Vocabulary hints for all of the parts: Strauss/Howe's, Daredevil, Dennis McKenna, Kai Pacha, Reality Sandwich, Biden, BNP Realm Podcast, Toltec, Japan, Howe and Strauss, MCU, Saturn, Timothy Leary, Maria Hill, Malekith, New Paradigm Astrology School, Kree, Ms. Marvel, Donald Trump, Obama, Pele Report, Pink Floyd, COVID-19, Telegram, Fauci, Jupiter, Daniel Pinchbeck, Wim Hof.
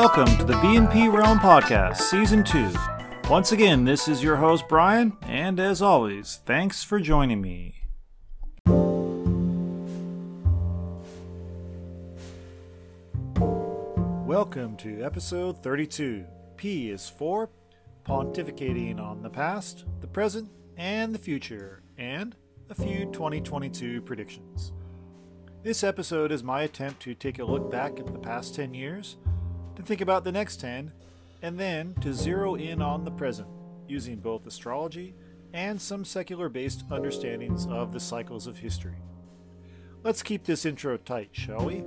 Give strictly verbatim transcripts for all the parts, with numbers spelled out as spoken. Welcome to the B N P Realm Podcast, Season two. Once again, this is your host, Brian, and as always, thanks for joining me. Welcome to Episode thirty-two. P is for pontificating on the past, the present, and the future, and a few twenty twenty-two predictions. This episode is my attempt to take a look back at the past ten years, to think about the next ten, and then to zero in on the present, using both astrology and some secular-based understandings of the cycles of history. Let's keep this intro tight, shall we?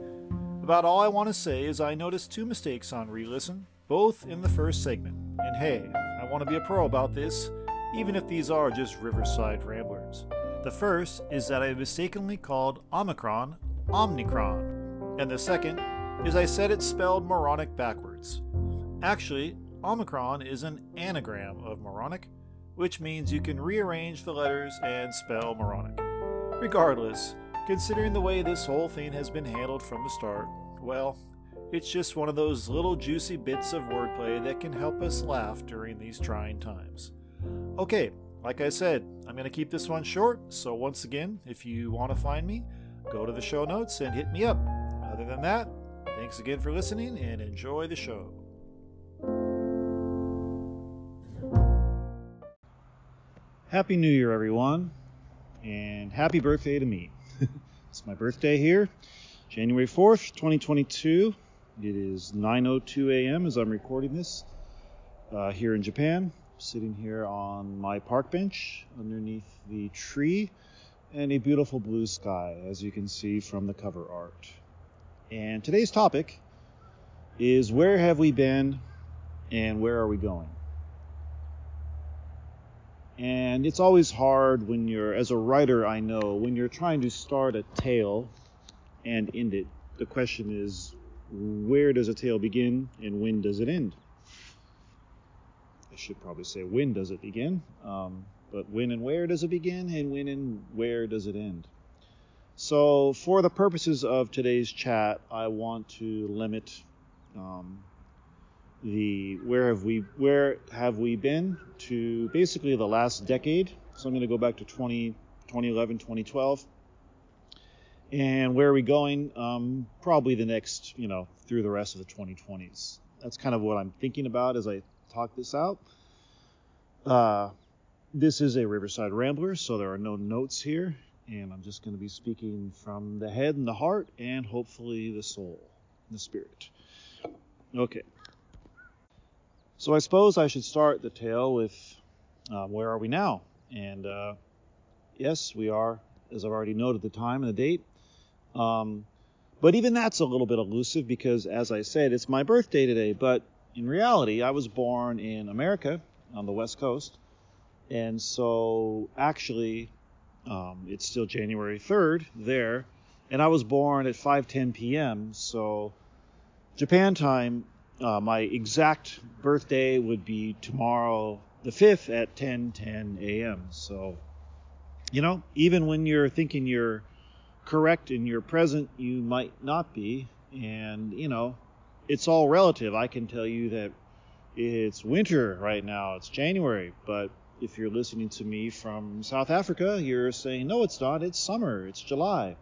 About all I want to say is I noticed two mistakes on re-listen, both in the first segment, and hey, I want to be a pro about this, even if these are just Riverside ramblers. The first is that I mistakenly called Omicron Omnicron, and the second is I said it spelled moronic backwards. Actually, Omicron is an anagram of moronic, which means you can rearrange the letters and spell moronic. Regardless, considering the way this whole thing has been handled from the start, well, it's just one of those little juicy bits of wordplay that can help us laugh during these trying times. Okay, like I said, I'm going to keep this one short, so once again, if you want to find me, go to the show notes and hit me up. Other than that, thanks again for listening and enjoy the show. Happy New Year, everyone, and happy birthday to me. It's my birthday here, January fourth, twenty twenty-two. It is nine oh two a.m. as I'm recording this uh, here in Japan. Sitting here on my park bench underneath the tree and a beautiful blue sky, as you can see from the cover art. And today's topic is where have we been and where are we going? And it's always hard when you're, as a writer, I know, when you're trying to start a tale and end it, the question is, where does a tale begin and when does it end? I should probably say when does it begin, um, but when and where does it begin, and when and where does it end? So for the purposes of today's chat, I want to limit um, the where have we where have we been to basically the last decade. So I'm going to go back to twenty, twenty eleven, twenty twelve, and where are we going? Um, probably the next, you know, through the rest of the twenty twenties. That's kind of what I'm thinking about as I talk this out. Uh, this is a Riverside Rambler, so there are no notes here, and I'm just going to be speaking from the head and the heart, and hopefully the soul, the spirit. Okay. So I suppose I should start the tale with uh, where are we now? And uh, yes, we are, as I've already noted, the time and the date. Um, but even that's a little bit elusive because, as I said, it's my birthday today, but in reality, I was born in America on the West Coast, and so actually um, it's still January third there, and I was born at five ten p.m., so Japan time, uh, my exact birthday would be tomorrow the fifth at ten ten a.m., so, you know, even when you're thinking you're correct in your present, you might not be, and, you know, it's all relative. I can tell you that it's winter right now. It's January. But if you're listening to me from South Africa, you're saying, no, it's not. It's summer. It's July.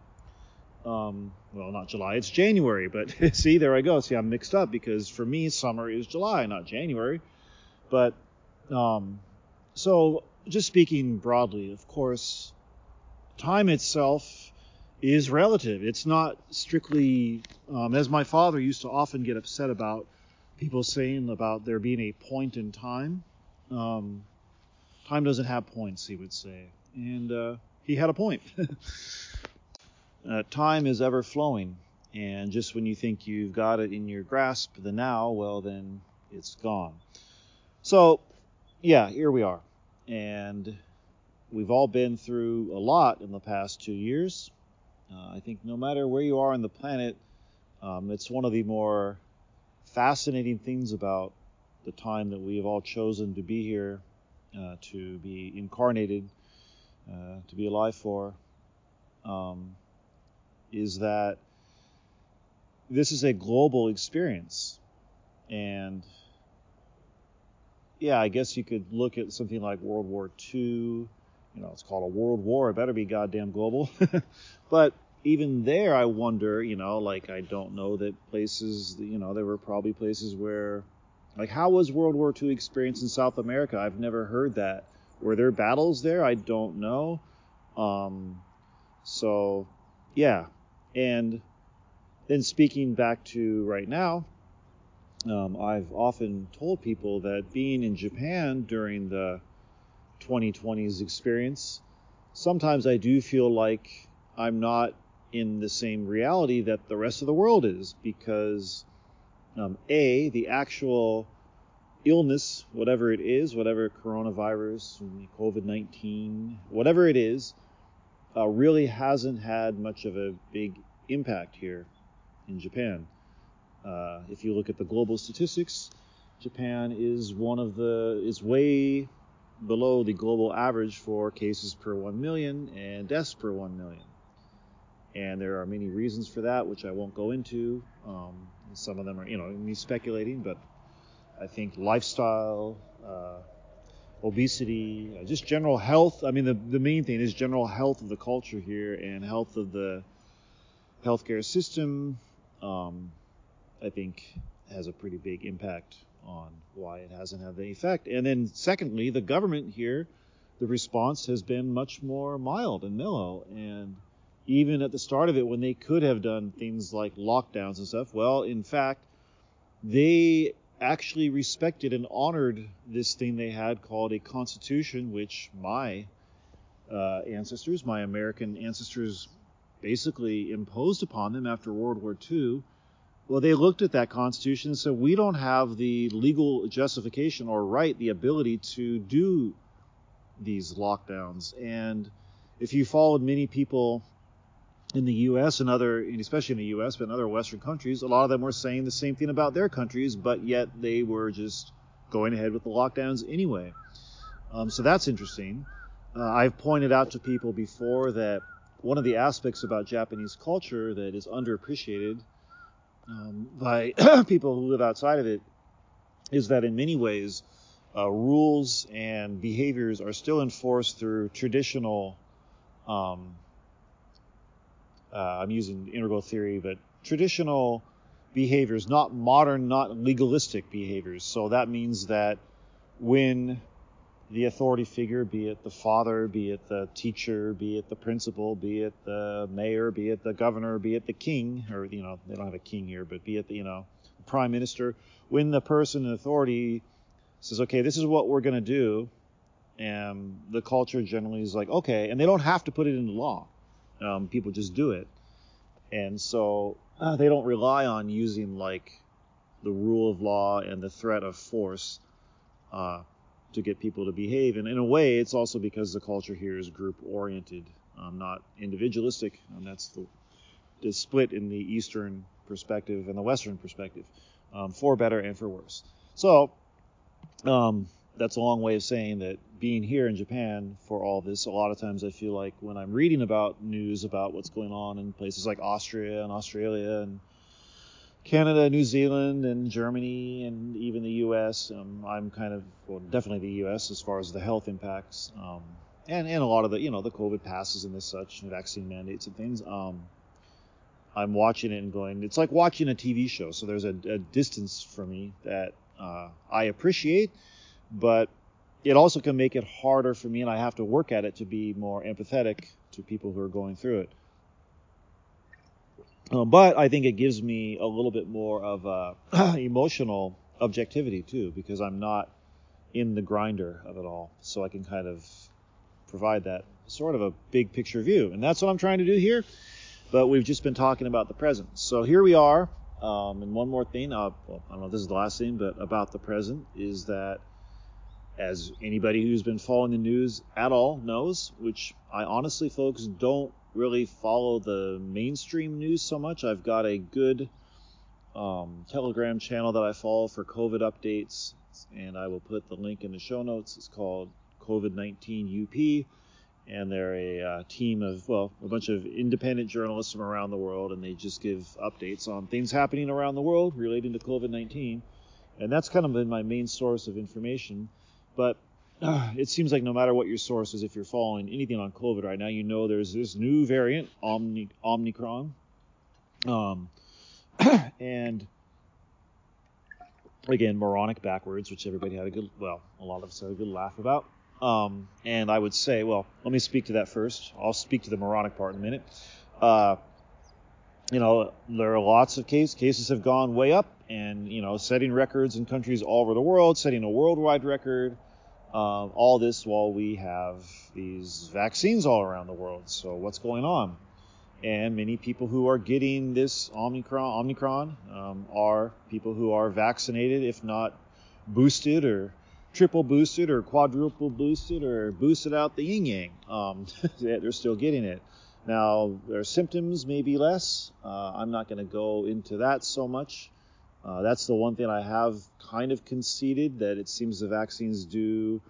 Um, well, not July. It's January. But see, there I go. See, I'm mixed up because for me, summer is July, not January. But um, so just speaking broadly, of course, time itself is relative. It's not strictly, um, as my father used to often get upset about people saying about there being a point in time. Um, time doesn't have points, he would say. And uh, he had a point. uh, time is ever flowing. And just when you think you've got it in your grasp, the now, well, then it's gone. So, yeah, here we are. And we've all been through a lot in the past two years. Uh, I think no matter where you are on the planet, um, it's one of the more fascinating things about the time that we have all chosen to be here, uh, to be incarnated, uh, to be alive for, um, is that this is a global experience. And yeah, I guess you could look at something like World War Two. You know, it's called a world war. It better be goddamn global. But even there, I wonder, you know, like, I don't know that places, you know, there were probably places where, like, how was World War Two experienced in South America? I've never heard that. Were there battles there? I don't know. Um, so, yeah. And then speaking back to right now, um, I've often told people that being in Japan during the twenty twenties experience, sometimes I do feel like I'm not in the same reality that the rest of the world is, because um, A, the actual illness, whatever it is, whatever coronavirus, covid nineteen, whatever it is, uh, really hasn't had much of a big impact here in Japan. Uh, if you look at the global statistics, Japan is one of the, is way below the global average for cases per one million and deaths per one million. And there are many reasons for that, which I won't go into. Um, some of them are, you know, me speculating, but I think lifestyle, uh, obesity, uh, just general health. I mean, the, the main thing is general health of the culture here and health of the healthcare system, um, I think, has a pretty big impact on why it hasn't had any effect. And then secondly, the government here, the response has been much more mild and mellow. And even at the start of it, when they could have done things like lockdowns and stuff, well, in fact, they actually respected and honored this thing they had called a constitution, which my uh, ancestors, my American ancestors, basically imposed upon them after World War Two. Well, they looked at that constitution and said, we don't have the legal justification or right, the ability to do these lockdowns. And if you followed many people in the U S and other, and especially in the U S, but in other Western countries, a lot of them were saying the same thing about their countries, but yet they were just going ahead with the lockdowns anyway. Um, so that's interesting. Uh, I've pointed out to people before that one of the aspects about Japanese culture that is underappreciated Um, by people who live outside of it is that in many ways uh, rules and behaviors are still enforced through traditional um, uh, I'm using integral theory, but traditional behaviors, not modern, not legalistic behaviors. So that means that when the authority figure, be it the father, be it the teacher, be it the principal, be it the mayor, be it the governor, be it the king, or, you know, they don't have a king here, but be it the, you know, the prime minister, when the person in authority says, okay, this is what we're going to do, and the culture generally is like, okay, and they don't have to put it into law. Um, people just do it. And so uh, they don't rely on using, like, the rule of law and the threat of force uh to get people to behave. And in a way, it's also because the culture here is group-oriented, um, not individualistic. Um, that's the, the split in the Eastern perspective and the Western perspective, um, for better and for worse. So um, that's a long way of saying that being here in Japan for all this, a lot of times I feel like when I'm reading about news about what's going on in places like Austria and Australia and Canada, New Zealand, and Germany, and even the U S Um, I'm kind of, well, definitely the U S as far as the health impacts, um, and, and a lot of the, you know, the COVID passes and this such, and vaccine mandates and things. Um, I'm watching it and going, it's like watching a T V show. So there's a, a distance for me that uh, I appreciate, but it also can make it harder for me, and I have to work at it to be more empathetic to people who are going through it. Um, but I think it gives me a little bit more of a emotional objectivity, too, because I'm not in the grinder of it all. So I can kind of provide that sort of a big picture view. And that's what I'm trying to do here. But we've just been talking about the present. So here we are. Um, and one more thing, uh, well, I don't know if this is the last thing, but about the present is that, as anybody who's been following the news at all knows, which I honestly, folks, don't really follow the mainstream news so much. I've got a good um, Telegram channel that I follow for COVID updates, and I will put the link in the show notes. It's called covid nineteen U P, and they're a uh, team of, well, a bunch of independent journalists from around the world, and they just give updates on things happening around the world relating to covid nineteen. And that's kind of been my main source of information. But uh, it seems like no matter what your source is, if you're following anything on COVID right now, you know there's this new variant, Omni- Omicron. Um, and again, moronic backwards, which everybody had a good, well, a lot of us had a good laugh about. Um, and I would say, well, let me speak to that first. I'll speak to the moronic part in a minute. Uh, you know, there are lots of cases. Cases have gone way up and, you know, setting records in countries all over the world, setting a worldwide record. Uh, all this while we have these vaccines all around the world. So what's going on? And many people who are getting this Omicron, Omicron um, are people who are vaccinated, if not boosted or triple boosted or quadruple boosted or boosted out the yin-yang. Um, they're still getting it. Now, their symptoms may be less. Uh, I'm not going to go into that so much. Uh, that's the one thing I have kind of conceded, that it seems the vaccines do,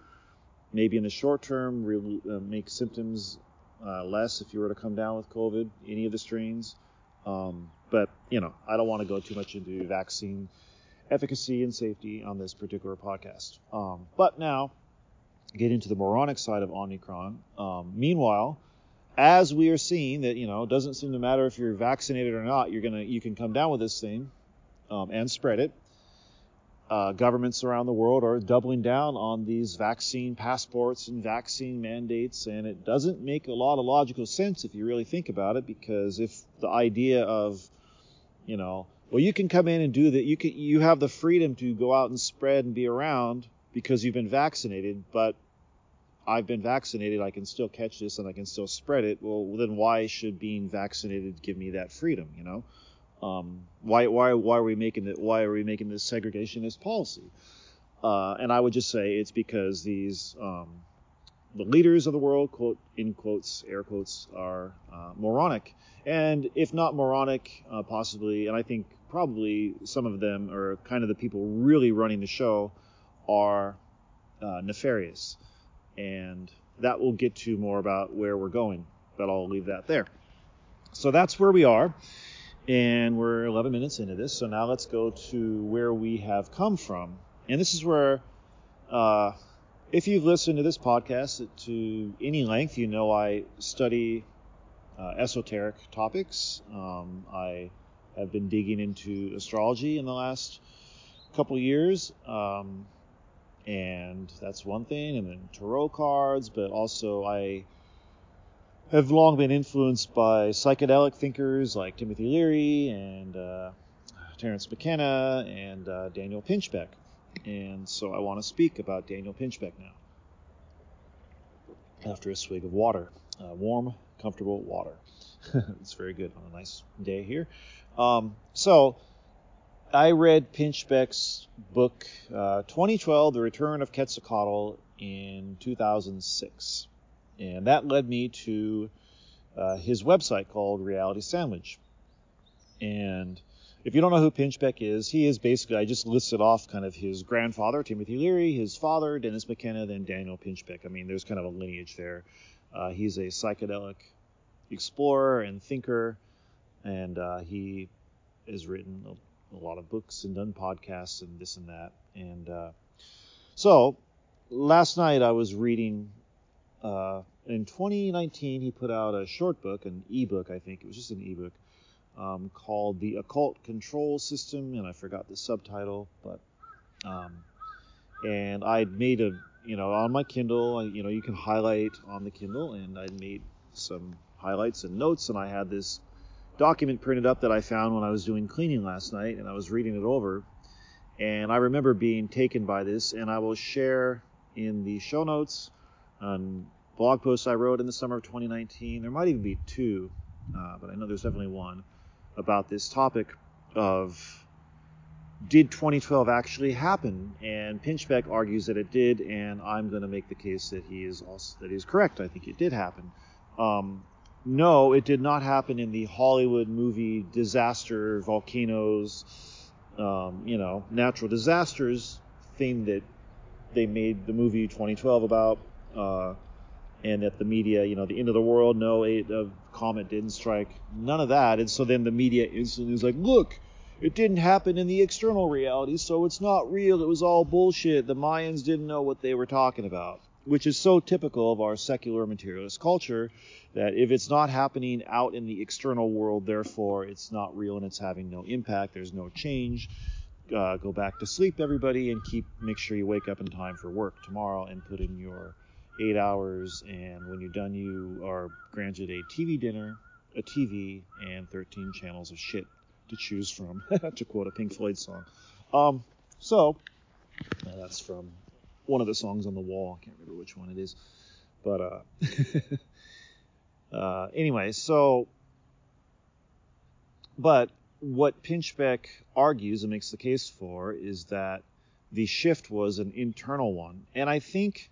maybe in the short term, re- uh, make symptoms Uh, less if you were to come down with COVID, any of the strains. Um, but, you know, I don't want to go too much into vaccine efficacy and safety on this particular podcast. Um, but now, get into the moronic side of Omicron. Um, meanwhile, as we are seeing that, you know, it doesn't seem to matter if you're vaccinated or not, you're gonna, you can come down with this thing um, and spread it. Uh, governments around the world are doubling down on these vaccine passports and vaccine mandates, and it doesn't make a lot of logical sense if you really think about it, because if the idea of, you know, well, you can come in and do that, you can, you have the freedom to go out and spread and be around because you've been vaccinated, but I've been vaccinated, I can still catch this and I can still spread it. Well, then why should being vaccinated give me that freedom, you know? Um, why, why, why are we making it? Why are we making this segregationist policy? Uh, and I would just say it's because these um, the leaders of the world, quote in quotes, air quotes, are uh, moronic, and if not moronic, uh, possibly. And I think probably some of them are kind of the people really running the show are uh, nefarious, and that we'll get to more about where we're going. But I'll leave that there. So that's where we are. And we're eleven minutes into this, so now let's go to where we have come from. And this is where, uh, if you've listened to this podcast to any length, you know I study uh, esoteric topics. Um, I have been digging into astrology in the last couple years, um, and that's one thing, and then tarot cards, but also I... have long been influenced by psychedelic thinkers like Timothy Leary and uh, Terrence McKenna and uh, Daniel Pinchbeck. And so I want to speak about Daniel Pinchbeck now. After a swig of water. Uh, warm, comfortable water. It's very good on a nice day here. Um, so I read Pinchbeck's book, uh, twenty twelve, The Return of Quetzalcoatl, in two thousand six. And that led me to uh, his website called Reality Sandwich. And if you don't know who Pinchbeck is, he is basically, I just listed off kind of his grandfather, Timothy Leary, his father, Dennis McKenna, then Daniel Pinchbeck. I mean, there's kind of a lineage there. Uh, he's a psychedelic explorer and thinker, and uh, he has written a, a lot of books and done podcasts and this and that. And uh, so last night I was reading... Uh, in twenty nineteen, he put out a short book, an ebook, I think. It was just an ebook um, called The Occult Control System, and I forgot the subtitle. But um, and I made a, you know, on my Kindle, you know, you can highlight on the Kindle, and I made some highlights and notes, and I had this document printed up that I found when I was doing cleaning last night, and I was reading it over, and I remember being taken by this, and I will share in the show notes on blog posts I wrote in the summer of twenty nineteen. There might even be two, uh, but I know there's definitely one about this topic of did twenty twelve actually happen? And Pinchbeck argues that it did, and I'm going to make the case that he is also, that he's correct. I think it did happen. Um, no, it did not happen in the Hollywood movie disaster, volcanoes, um, you know, natural disasters thing that they made the movie twenty twelve about. Uh, and that the media, you know, the end of the world, no, a, a comet didn't strike, none of that. And so then the media instantly was like, look, It didn't happen in the external reality, so it's not real. It was all bullshit. The Mayans didn't know what they were talking about, which is so typical of our secular materialist culture, that if it's not happening out in the external world, therefore it's not real and it's having no impact. There's no change. Uh, go back to sleep, everybody, and keep make sure you wake up in time for work tomorrow and put in your eight hours. And when you're done, you are granted a T V dinner, a T V, and thirteen channels of shit to choose from, to quote a Pink Floyd song. Um, so that's from one of the songs on the wall. I can't remember which one it is, but uh, uh, anyway, so, but what Pinchbeck argues and makes the case for is that the shift was an internal one. And I think,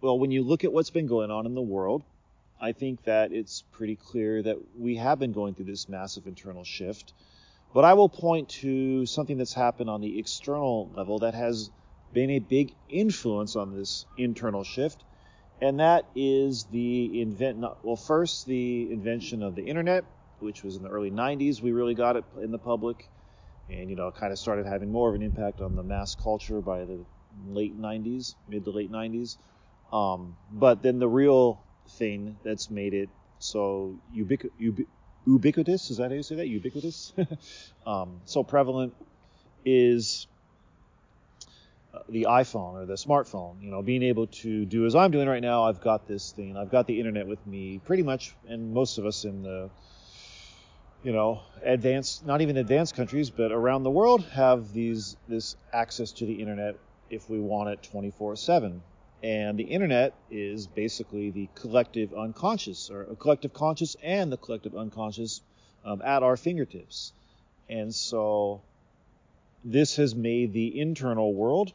well, when you look at what's been going on in the world, I think that it's pretty clear that we have been going through this massive internal shift. But I will point to something that's happened on the external level that has been a big influence on this internal shift, and that is the invent. Well, first the invention of the internet, which was in the early nineties. We really got it in the public, and you know, kind of started having more of an impact on the mass culture by the late nineties, mid to late nineties. Um, but then the real thing that's made it so ubiqu- ubi- ubiquitous, is that how you say that? Ubiquitous, um, so prevalent is the iPhone or the smartphone, you know, being able to do as I'm doing right now. I've got this thing, I've got the internet with me pretty much, and most of us in the, you know, advanced, not even advanced countries, but around the world have these, this access to the internet if we want it twenty-four seven. And the internet is basically the collective unconscious, or a collective conscious and the collective unconscious um, at our fingertips. And so this has made the internal world,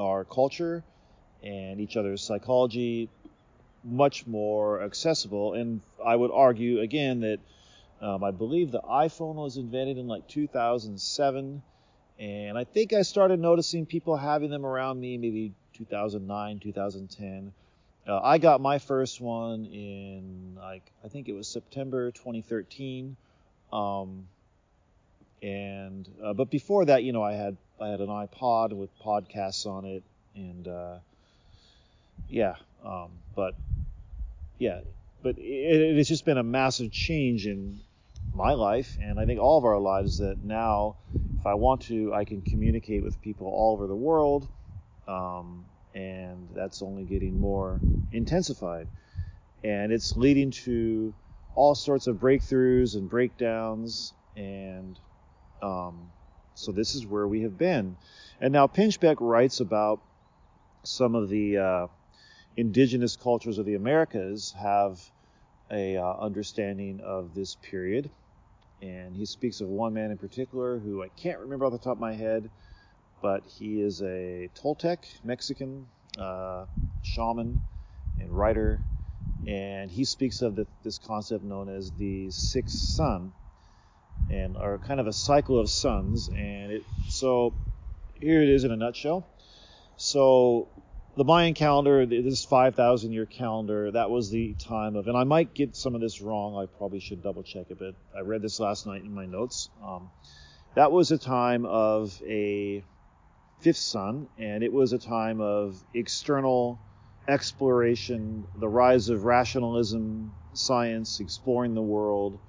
our culture, and each other's psychology much more accessible. And I would argue, again, that um, I believe the iPhone was invented in like two thousand seven. And I think I started noticing people having them around me maybe two thousand nine, two thousand ten. Uh, I got my first one in, like, I think it was September twenty thirteen. Um, And uh, but before that, you know, I had I had an iPod with podcasts on it, and uh, yeah, um, but yeah, but it, it's just been a massive change in my life, and I think all of our lives. That now, if I want to, I can communicate with people all over the world, um, and that's only getting more intensified, and it's leading to all sorts of breakthroughs and breakdowns and. Um, so this is where we have been. And now Pinchbeck writes about some of the uh, indigenous cultures of the Americas have a uh, understanding of this period. And he speaks of one man in particular who I can't remember off the top of my head, but he is a Toltec Mexican uh, shaman and writer. And he speaks of the, this concept known as the sixth sun, and are kind of a cycle of suns. And it, so here it is in a nutshell. So the Mayan calendar, this five thousand year calendar, that was the time of, and I might get some of this wrong, I probably should double check it, but I read this last night in my notes. Um, that was a time of a fifth sun, and it was a time of external exploration, the rise of rationalism, science, exploring the world,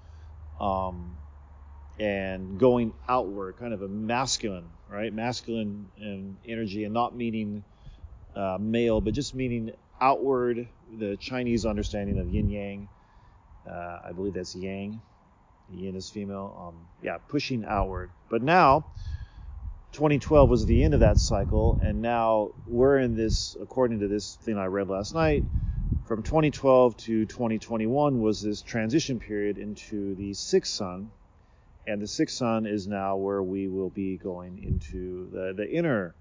um, and going outward, kind of a masculine, right? Masculine and energy, and not meaning uh, male, but just meaning outward, the Chinese understanding of yin-yang. Uh, I believe that's yang. Yin is female. Um, yeah, pushing outward. But now, twenty twelve was the end of that cycle, and now we're in this, according to this thing I read last night, from twenty twelve to twenty twenty-one was this transition period into the sixth sun. And the sixth sun is now where we will be going into the, the inner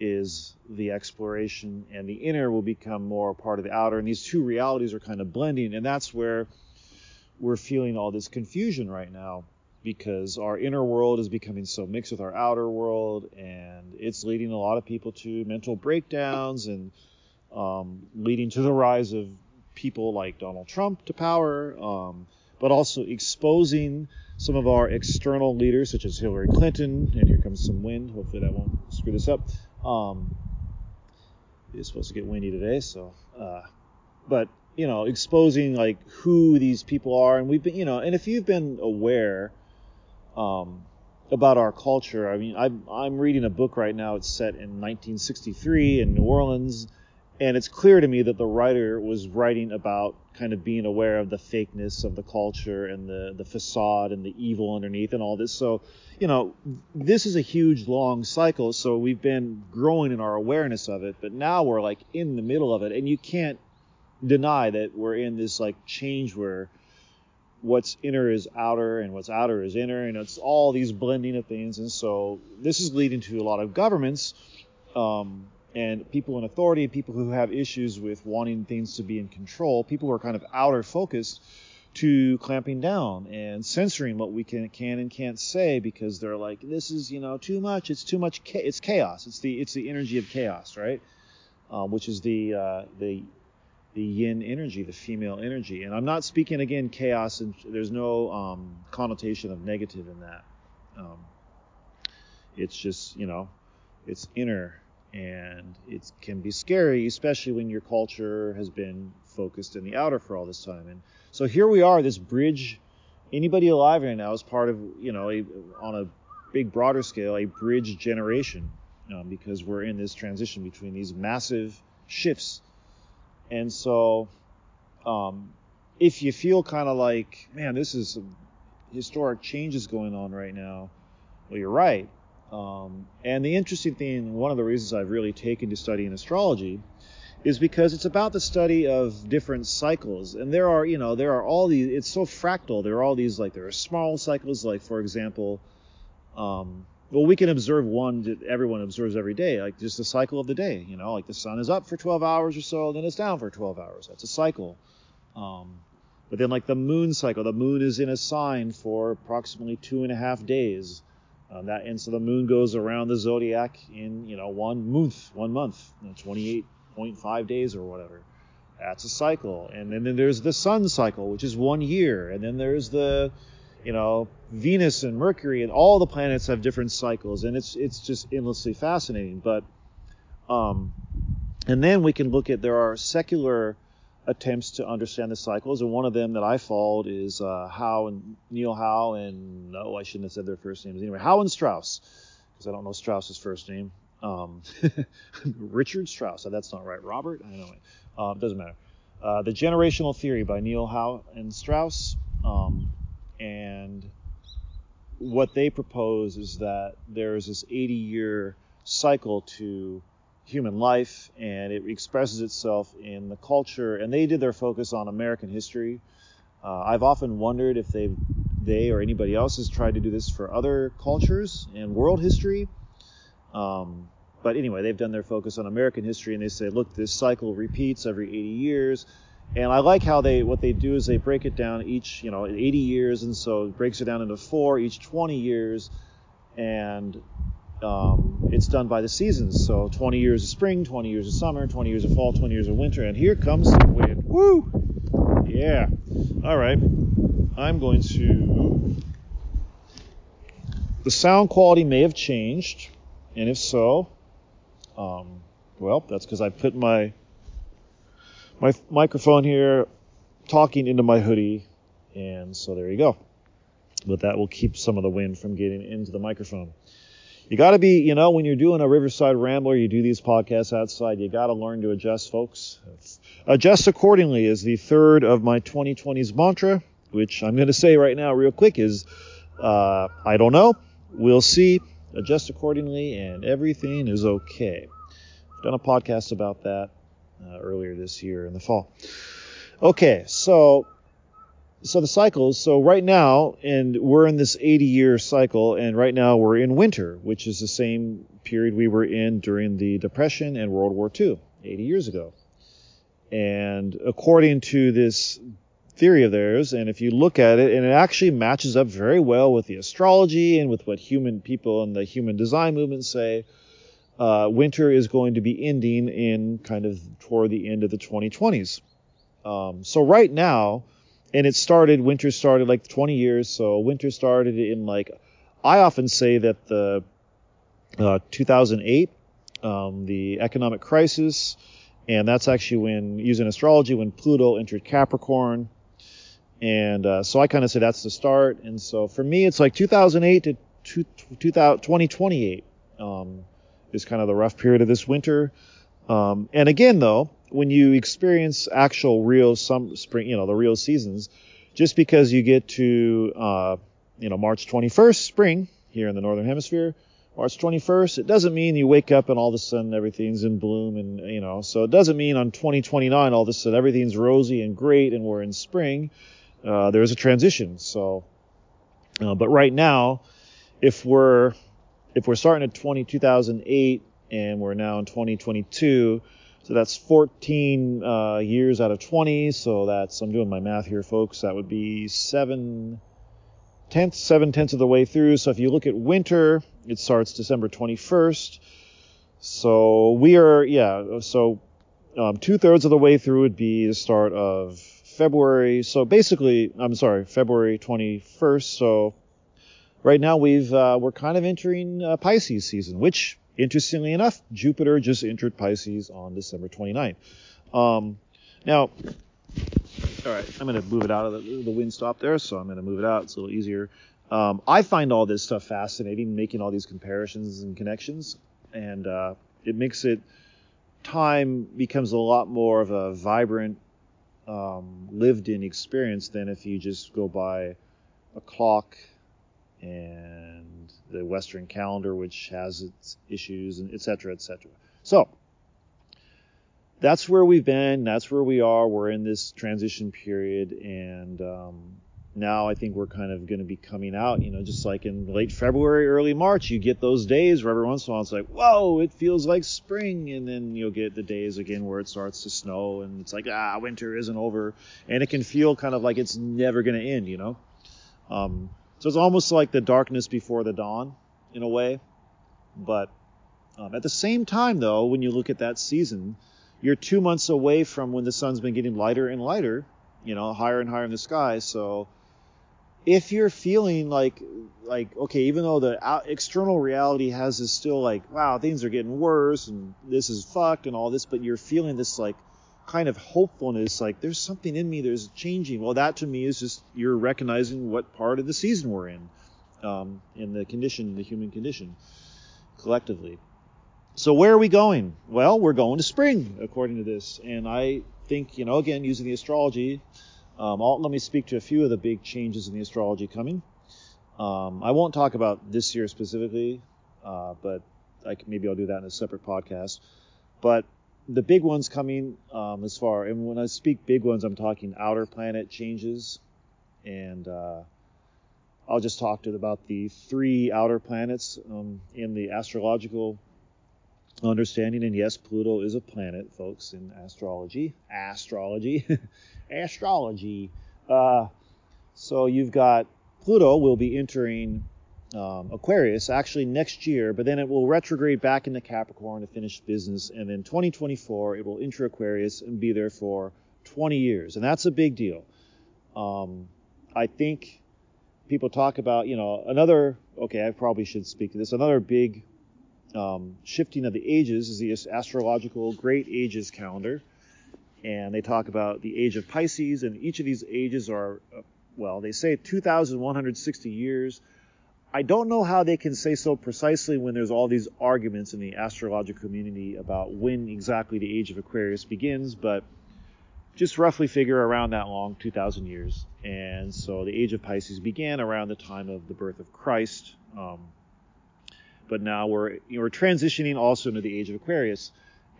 is the exploration, and the inner will become more part of the outer. And these two realities are kind of blending. And that's where we're feeling all this confusion right now, because our inner world is becoming so mixed with our outer world. And it's leading a lot of people to mental breakdowns, and um, leading to the rise of people like Donald Trump to power, um, but also exposing some of our external leaders, such as Hillary Clinton, and here comes some wind. Hopefully that won't screw this up. Um, it's supposed to get windy today, so. Uh, but, you know, exposing, like, who these people are. And we've been, you know, and if you've been aware um, about our culture, I mean, I'm, I'm reading a book right now. It's set in nineteen sixty-three in New Orleans. And it's clear to me that the writer was writing about kind of being aware of the fakeness of the culture and the, the facade and the evil underneath and all this. So, you know, this is a huge, long cycle. So we've been growing in our awareness of it, but now we're like in the middle of it. And you can't deny that we're in this like change where what's inner is outer and what's outer is inner. And it's all these blending of things. And so this is leading to a lot of governments, um, and people in authority, people who have issues with wanting things to be in control, people who are kind of outer focused, to clamping down and censoring what we can can and can't say, because they're like, this is, you know, too much. It's too much. It's chaos. It's the it's the energy of chaos, right? Um, which is the uh, the the yin energy, the female energy. And I'm not speaking again chaos, and there's no um, connotation of negative in that. Um, it's just, you know, it's inner. And it can be scary, especially when your culture has been focused in the outer for all this time. And so here we are, this bridge. Anybody alive right now is part of, you know, a, on a big, broader scale, a bridge generation, um, because we're in this transition between these massive shifts. And so um, if you feel kind of like, man, this is some historic changes going on right now, well, you're right. Um, and the interesting thing, one of the reasons I've really taken to studying astrology, is because it's about the study of different cycles. And there are, you know, there are all these, it's so fractal. There are all these, like, there are small cycles, like, for example, um, well, we can observe one that everyone observes every day, like just the cycle of the day, you know, like the sun is up for twelve hours or so, then it's down for twelve hours. That's a cycle. Um, but then, like, the moon cycle, the moon is in a sign for approximately two and a half days. Um, that, and so the moon goes around the zodiac in, you know, one month, one month, you know, twenty-eight point five days or whatever. That's a cycle. And then, then there's the sun cycle, which is one year. And then there's the, you know, Venus and Mercury, and all the planets have different cycles. And it's it's just endlessly fascinating. But, um, and then we can look at, there are secular attempts to understand the cycles, and one of them that I followed is uh, Howe and Neil Howe and no, oh, I shouldn't have said their first names anyway. Howe and Strauss, because I don't know Strauss's first name. Um, Richard Strauss, so that's not right. Robert, I don't know. Uh, it doesn't matter. Uh, the Generational Theory by Neil Howe and Strauss, um, and what they propose is that there is this eighty-year cycle to human life, and it expresses itself in the culture, and they did their focus on American history. Uh, I've often wondered if they they or anybody else has tried to do this for other cultures and world history. Um, but anyway, they've done their focus on American history, and they say, look, this cycle repeats every eighty years. And I like how they, what they do is they break it down each, you know, eighty years, and so it breaks it down into four, each twenty years, and Um, it's done by the seasons. So twenty years of spring, twenty years of summer, twenty years of fall, twenty years of winter. And here comes the wind. Woo! Yeah. All right. I'm going to... The sound quality may have changed. And if so, um, well, that's because I put my, my microphone here talking into my hoodie. And so there you go. But that will keep some of the wind from getting into the microphone. You got to be, you know, when you're doing a Riverside Rambler, you do these podcasts outside, you got to learn to adjust, folks. Adjust accordingly is the third of my twenty twenties mantra, which I'm going to say right now real quick is, uh, I don't know, we'll see, adjust accordingly, and everything is okay. I've done a podcast about that uh, earlier this year in the fall. Okay, so... So the cycles, so right now, and we're in this eighty-year cycle, and right now we're in winter, which is the same period we were in during the Depression and World War Two, eighty years ago. And according to this theory of theirs, and if you look at it, and it actually matches up very well with the astrology and with what human people and the human design movement say, uh, winter is going to be ending in kind of toward the end of the twenty twenties. Um, so right now... And it started, winter started like twenty years. So winter started in like, I often say that the uh, two thousand eight, um, the economic crisis, and that's actually when, using astrology, when Pluto entered Capricorn. And uh, so I kind of say that's the start. And so for me, it's like two thousand eight to two thousand twenty-eight um, is kind of the rough period of this winter. Um, and again, though, when you experience actual real some spring, you know, the real seasons, just because you get to, uh, you know, March twenty-first, spring here in the Northern Hemisphere, March twenty-first, it doesn't mean you wake up and all of a sudden everything's in bloom and, you know, so it doesn't mean on twenty twenty-nine all of a sudden everything's rosy and great and we're in spring. Uh, there's a transition. So, uh, but right now, if we're, if we're starting at twenty, two thousand eight and we're now in twenty twenty-two, so that's fourteen uh, years out of twenty. So that's, I'm doing my math here, folks. That would be seven tenths, seven tenths of the way through. So if you look at winter, it starts December twenty-first. So we are, yeah, so um, two-thirds of the way through would be the start of February. So basically, I'm sorry, February twenty-first. So right now we've, uh, we're kind of entering uh, Pisces season, which, interestingly enough, Jupiter just entered Pisces on December twenty-ninth. Um, now, all right, I'm going to move it out of the, the wind stop there, so I'm going to move it out. It's a little easier. Um, I find all this stuff fascinating, making all these comparisons and connections, and uh, it makes it, time becomes a lot more of a vibrant, um, lived-in experience than if you just go by a clock and the Western calendar, which has its issues, and et cetera, et cetera. So that's where we've been. That's where we are. We're in this transition period, and um, now I think we're kind of going to be coming out, you know, just like in late February, early March, you get those days where every once in a while it's like, whoa, it feels like spring. And then you'll get the days again where it starts to snow and it's like, ah, winter isn't over. And it can feel kind of like it's never going to end, you know? Um, so it's almost like the darkness before the dawn in a way. But um, at the same time, though, when you look at that season, you're two months away from when the sun's been getting lighter and lighter, you know, higher and higher in the sky. So if you're feeling like, like okay, even though the out- external reality has this still like, wow, things are getting worse and this is fucked and all this, but you're feeling this like kind of hopefulness, like there's something in me, there's changing. Well, that to me is just you're recognizing what part of the season we're in, um, in the condition, the human condition, collectively. So where are we going? Well, we're going to spring, according to this. And I think, you know, again, using the astrology, Um, I'll, let me speak to a few of the big changes in the astrology coming. Um, I won't talk about this year specifically, uh, but I can, maybe I'll do that in a separate podcast. But the big ones coming um, as far, and when I speak big ones, I'm talking outer planet changes. And uh, I'll just talk to about the three outer planets um, in the astrological understanding. And yes, Pluto is a planet, folks, in astrology. Astrology. astrology. Uh, so you've got Pluto will be entering um, Aquarius actually next year, but then it will retrograde back into Capricorn to finish business. And then twenty twenty-four, it will enter Aquarius and be there for twenty years. And that's a big deal. Um, I think people talk about, you know, another, okay, I probably should speak to this, another big um, shifting of the ages is the astrological Great Ages calendar. And they talk about the age of Pisces, and each of these ages are, well, they say two thousand one hundred sixty years. I don't know how they can say so precisely when there's all these arguments in the astrological community about when exactly the age of Aquarius begins, but just roughly figure around that long, two thousand years. And so the age of Pisces began around the time of the birth of Christ. Um, but now we're, you know, we're transitioning also into the age of Aquarius.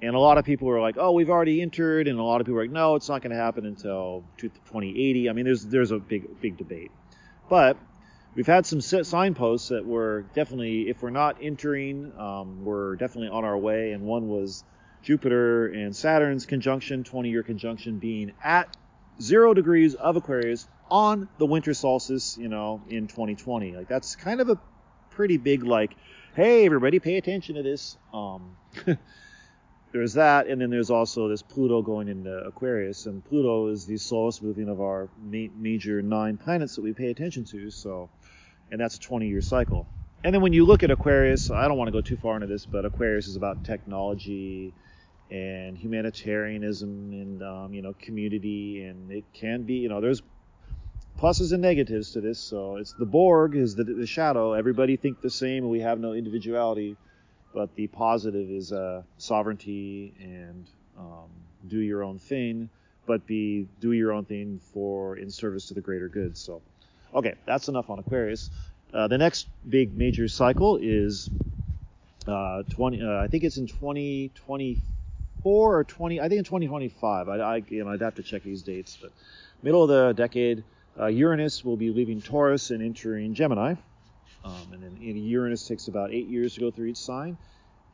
And a lot of people are like, oh, we've already entered. And a lot of people are like, no, it's not going to happen until twenty eighty. I mean, there's there's a big, big debate. But we've had some signposts that we're definitely, if we're not entering, um, we're definitely on our way. And one was Jupiter and Saturn's conjunction, twenty-year conjunction, being at zero degrees of Aquarius on the winter solstice, you know, in twenty twenty. Like, that's kind of a pretty big, like, hey, everybody, pay attention to this. Um there's that, and then there's also this Pluto going into Aquarius, and Pluto is the slowest moving of our ma- major nine planets that we pay attention to, so, and that's a twenty-year cycle. And then when you look at Aquarius, I don't want to go too far into this, but Aquarius is about technology and humanitarianism and, um, you know, community, and it can be, you know, there's pluses and negatives to this, so it's the Borg is the, the shadow. Everybody think the same, and we have no individuality. But the positive is uh, sovereignty and um, do your own thing, but be do your own thing for in service to the greater good. So, okay, that's enough on Aquarius. Uh, the next big major cycle is uh, twenty. Uh, I think it's in twenty twenty-four or twenty. I think in twenty twenty-five. I, I you know I'd have to check these dates, but middle of the decade, uh, Uranus will be leaving Taurus and entering Gemini. Um, and then and Uranus takes about eight years to go through each sign.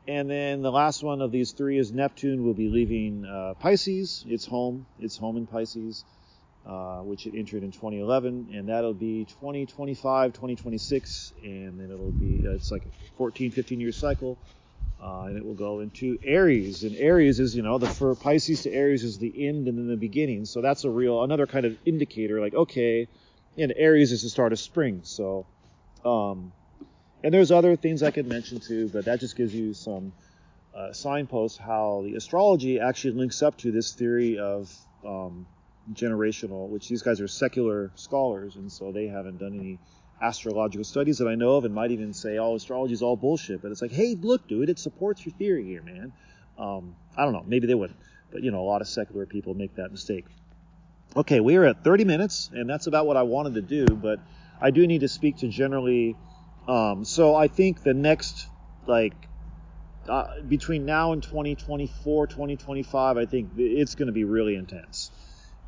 And then the last one of these three is Neptune will be leaving uh, Pisces. It's home. It's home in Pisces, uh, which it entered in twenty eleven. And that'll be twenty twenty-five, twenty twenty-six. And then it'll be, uh, it's like a fourteen, fifteen-year cycle. Uh, and it will go into Aries. And Aries is, you know, the for Pisces to Aries is the end and then the beginning. So that's a real, another kind of indicator, like, okay, and Aries is the start of spring. So... Um, and there's other things I could mention too, but that just gives you some uh, signposts how the astrology actually links up to this theory of um, generational, which these guys are secular scholars, and so they haven't done any astrological studies that I know of, and might even say, oh, astrology is all bullshit. But it's like, hey, look, dude, it supports your theory here, man. Um, I don't know, maybe they wouldn't, but you know, a lot of secular people make that mistake. Okay, we are at thirty minutes, and that's about what I wanted to do, but I do need to speak to generally, um, so I think the next, like, uh, between now and twenty twenty-four, twenty twenty-five, I think it's going to be really intense.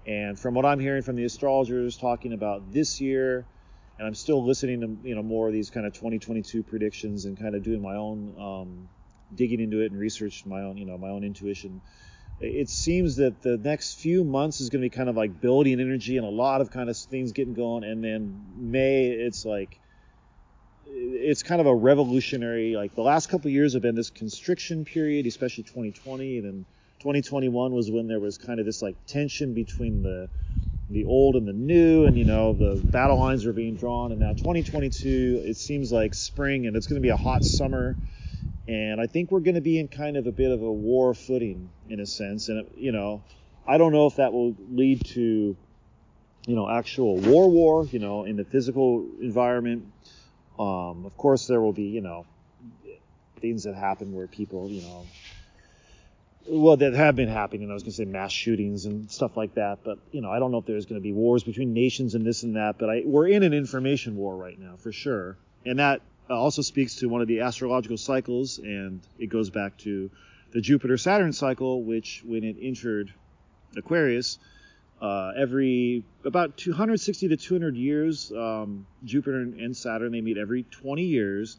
And from what I'm hearing from the astrologers talking about this year, and I'm still listening to, you know, more of these kind of twenty twenty-two predictions and kind of doing my own, um, digging into it and research my own, you know, my own intuition. It seems that the next few months is going to be kind of like building energy and a lot of kind of things getting going. And then May, it's like, it's kind of a revolutionary, like the last couple of years have been this constriction period, especially twenty twenty. And then twenty twenty-one was when there was kind of this like tension between the the old and the new, and, you know, the battle lines were being drawn. And now twenty twenty-two, it seems like spring, and it's going to be a hot summer. And I think we're going to be in kind of a bit of a war footing in a sense. And, you know, I don't know if that will lead to, you know, actual war war, you know, in the physical environment. Um, of course, there will be, you know, things that happen where people, you know, well, that have been happening. And I was going to say mass shootings and stuff like that. But, you know, I don't know if there's going to be wars between nations and this and that. But I, we're in an information war right now, for sure. And that also speaks to one of the astrological cycles, and it goes back to the Jupiter-Saturn cycle, which when it entered Aquarius, uh, every about two hundred sixty to two hundred years, um, Jupiter and Saturn, they meet every twenty years,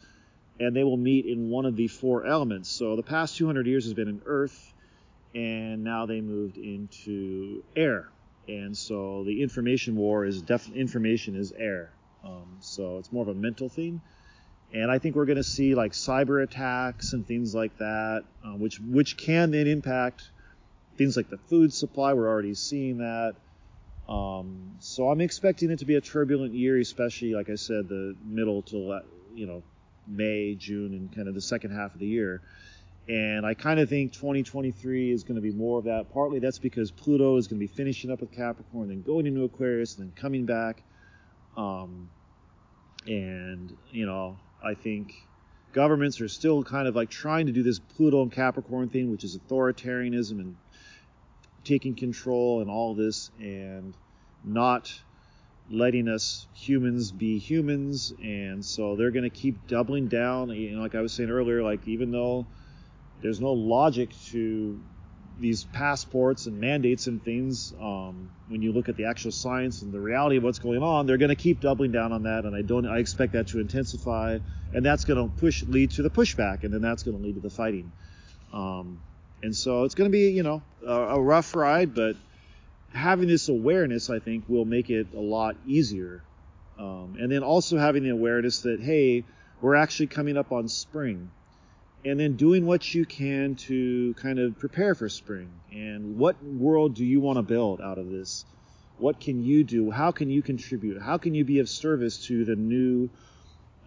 and they will meet in one of the four elements. So the past two hundred years has been in Earth, and now they moved into air. And so the information war is def- information is air. Um, so it's more of a mental thing. And I think we're going to see like cyber attacks and things like that, uh, which which can then impact things like the food supply. We're already seeing that. Um, so I'm expecting it to be a turbulent year, especially, like I said, the middle to, you know, May, June, and kind of the second half of the year. And I kind of think twenty twenty-three is going to be more of that. Partly that's because Pluto is going to be finishing up with Capricorn, then going into Aquarius, and then coming back. Um, and, you know... I think governments are still kind of like trying to do this Pluto and Capricorn thing, which is authoritarianism and taking control and all this, and not letting us humans be humans. And so they're going to keep doubling down. You know, like I was saying earlier, like even though there's no logic to these passports and mandates and things, um, when you look at the actual science and the reality of what's going on, they're going to keep doubling down on that, and I don't, I expect that to intensify, and that's going to push, lead to the pushback, and then that's going to lead to the fighting. Um, and so it's going to be, you know, a, a rough ride, but having this awareness, I think, will make it a lot easier. Um, and then also having the awareness that, hey, we're actually coming up on spring. and then doing what you can to kind of prepare for spring. And what world do you want to build out of this? What can you do? How can you contribute? How can you be of service to the new,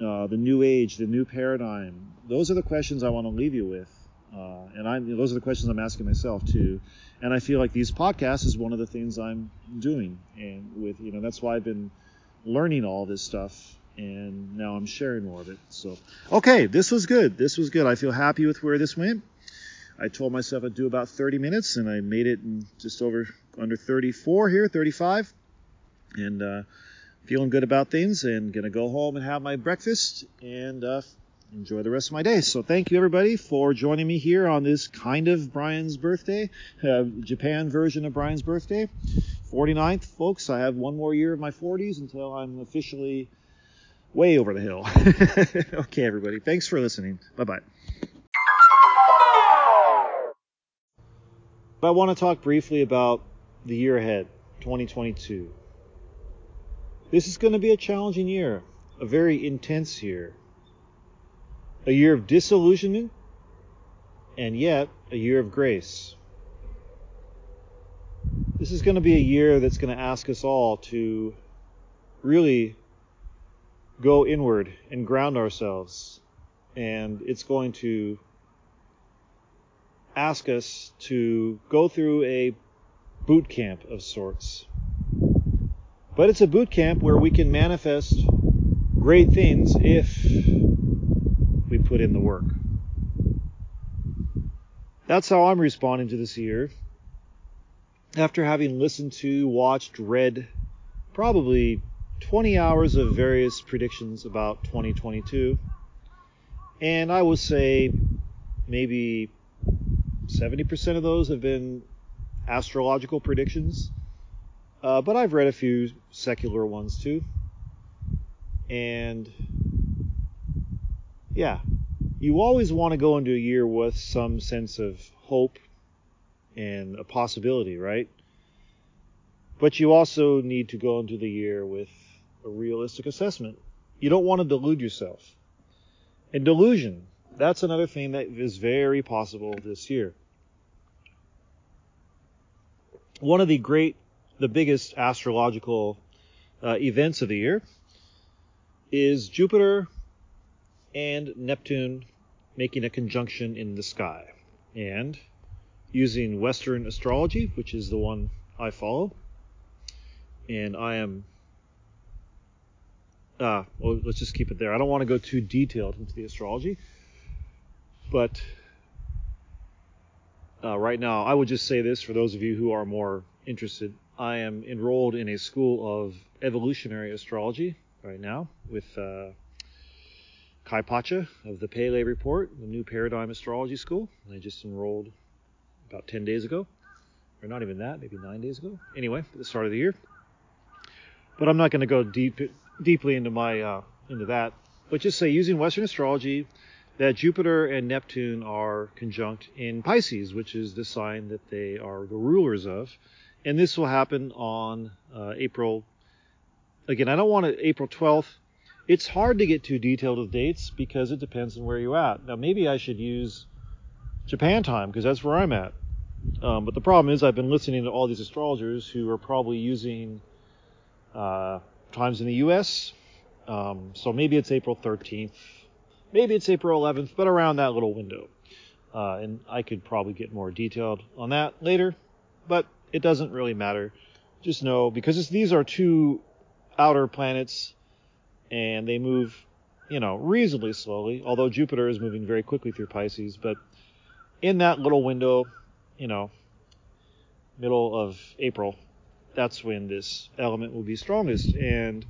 uh, the new age, the new paradigm? Those are the questions I want to leave you with. Uh, and I'm, those are the questions I'm asking myself too. And I feel like these podcasts is one of the things I'm doing. And with, you know, that's why I've been learning all this stuff, and now I'm sharing more of it. So, okay, this was good. This was good. I feel happy with where this went. I told myself I'd do about thirty minutes, and I made it in just over under thirty-four here, thirty-five, and uh, feeling good about things, and going to go home and have my breakfast and uh, enjoy the rest of my day. So thank you, everybody, for joining me here on this kind of Brian's birthday, uh, Japan version of Brian's birthday. forty-ninth, folks. I have one more year of my forties until I'm officially way over the hill. Okay, everybody. Thanks for listening. Bye-bye. I want to talk briefly about the year ahead, twenty twenty-two. This is going to be a challenging year, a very intense year, a year of disillusionment, and yet a year of grace. This is going to be a year that's going to ask us all to really go inward and ground ourselves, and it's going to ask us to go through a boot camp of sorts. But it's a boot camp where we can manifest great things if we put in the work. That's how I'm responding to this year. After having listened to, watched, read probably twenty hours of various predictions about twenty twenty-two, and I would say maybe seventy percent of those have been astrological predictions, uh, but I've read a few secular ones too. And yeah, you always want to go into a year with some sense of hope and a possibility, right? But you also need to go into the year with a realistic assessment. You don't want to delude yourself. And delusion, that's another thing that is very possible this year. One of the great, the biggest astrological uh, events of the year is Jupiter and Neptune making a conjunction in the sky. And using Western astrology, which is the one I follow, and I am, uh, well, let's just keep it there. I don't want to go too detailed into the astrology. But uh, right now, I would just say this for those of you who are more interested. I am enrolled in a school of evolutionary astrology right now with uh, Kai Pacha of the Pele Report, the New Paradigm Astrology School. And I just enrolled about ten days ago, or not even that, maybe nine days ago. Anyway, at the start of the year. But I'm not going to go deep, deeply into my uh, into that. But just say using Western astrology, that Jupiter and Neptune are conjunct in Pisces, which is the sign that they are the rulers of. And this will happen on uh, April. Again, I don't want to April twelfth. It's hard to get too detailed with dates because it depends on where you're at. Now, maybe I should use Japan time because that's where I'm at. Um, but the problem is I've been listening to all these astrologers who are probably using uh, times in the U S. Um, so maybe it's April thirteenth. Maybe it's April eleventh, but around that little window. Uh, and I could probably get more detailed on that later, but it doesn't really matter. Just know, because it's, these are two outer planets, and they move, you know, reasonably slowly, although Jupiter is moving very quickly through Pisces. But in that little window, you know, middle of April, that's when this element will be strongest. And